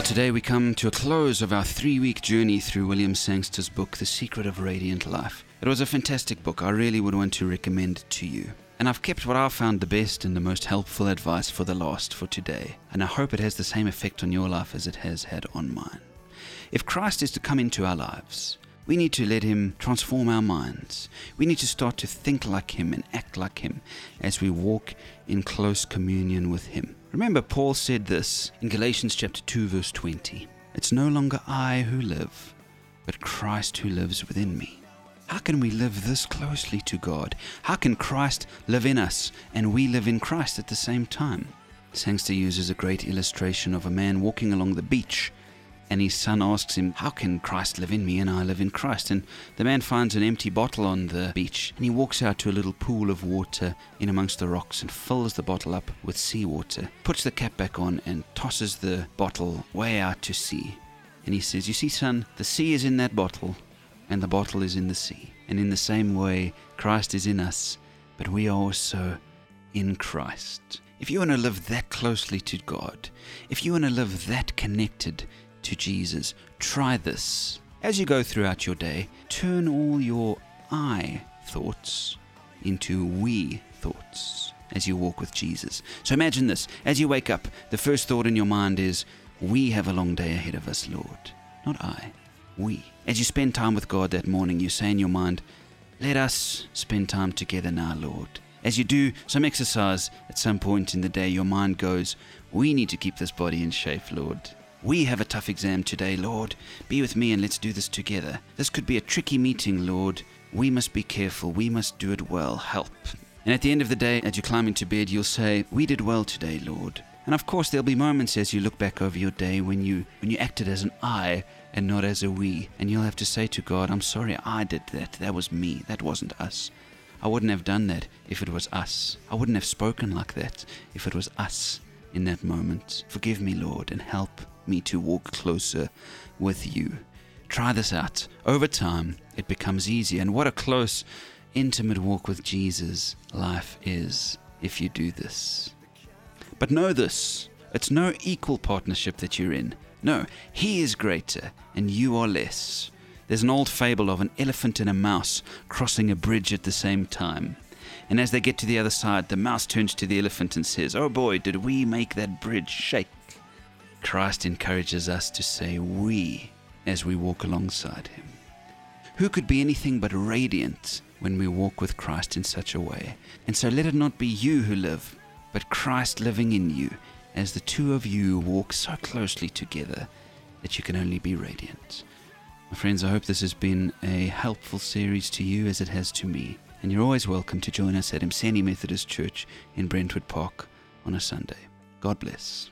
Well, today we come to a close of our 3-week journey through William Sangster's book, The Secret of Radiant Life. It was a fantastic book. I really would want to recommend it to you. And I've kept what I found the best and the most helpful advice for the last for today. And I hope it has the same effect on your life as it has had on mine. If Christ is to come into our lives, we need to let Him transform our minds. We need to start to think like Him and act like Him as we walk in close communion with Him. Remember, Paul said this in Galatians chapter 2, verse 20. It's no longer I who live, but Christ who lives within me. How can we live this closely to God? How can Christ live in us and we live in Christ at the same time? Sangster uses a great illustration of a man walking along the beach, and his son asks him, how can Christ live in me and I live in Christ? And the man finds an empty bottle on the beach, and he walks out to a little pool of water in amongst the rocks and fills the bottle up with seawater, puts the cap back on and tosses the bottle way out to sea. And he says, you see, son, the sea is in that bottle and the bottle is in the sea. And in the same way, Christ is in us, but we are also in Christ. If you want to live that closely to God, if you want to live that connected to Jesus, try this. As you go throughout your day, turn all your I thoughts into we thoughts as you walk with Jesus. So imagine this. As you wake up, the first thought in your mind is, we have a long day ahead of us, Lord. Not I, we. As you spend time with God that morning, you say in your mind, let us spend time together now, Lord. As you do some exercise at some point in the day, your mind goes, we need to keep this body in shape, Lord. We have a tough exam today, Lord. Be with me and let's do this together. This could be a tricky meeting, Lord. We must be careful. We must do it well. Help. And at the end of the day, as you climb into bed, you'll say, we did well today, Lord. And of course, there'll be moments as you look back over your day when you acted as an I and not as a we. And you'll have to say to God, I'm sorry I did that. That was me. That wasn't us. I wouldn't have done that if it was us. I wouldn't have spoken like that if it was us in that moment. Forgive me, Lord, and help me to walk closer with you. Try this out. Over time, it becomes easier. And what a close, intimate walk with Jesus life is if you do this. But know this, it's no equal partnership that you're in. No, He is greater and you are less. There's an old fable of an elephant and a mouse crossing a bridge at the same time. And as they get to the other side, the mouse turns to the elephant and says, oh boy, did we make that bridge shake. Christ encourages us to say we as we walk alongside Him. Who could be anything but radiant when we walk with Christ in such a way? And so let it not be you who live, but Christ living in you, as the two of you walk so closely together that you can only be radiant. My friends, I hope this has been a helpful series to you as it has to me. And you're always welcome to join us at Imseni Methodist Church in Brentwood Park on a Sunday. God bless.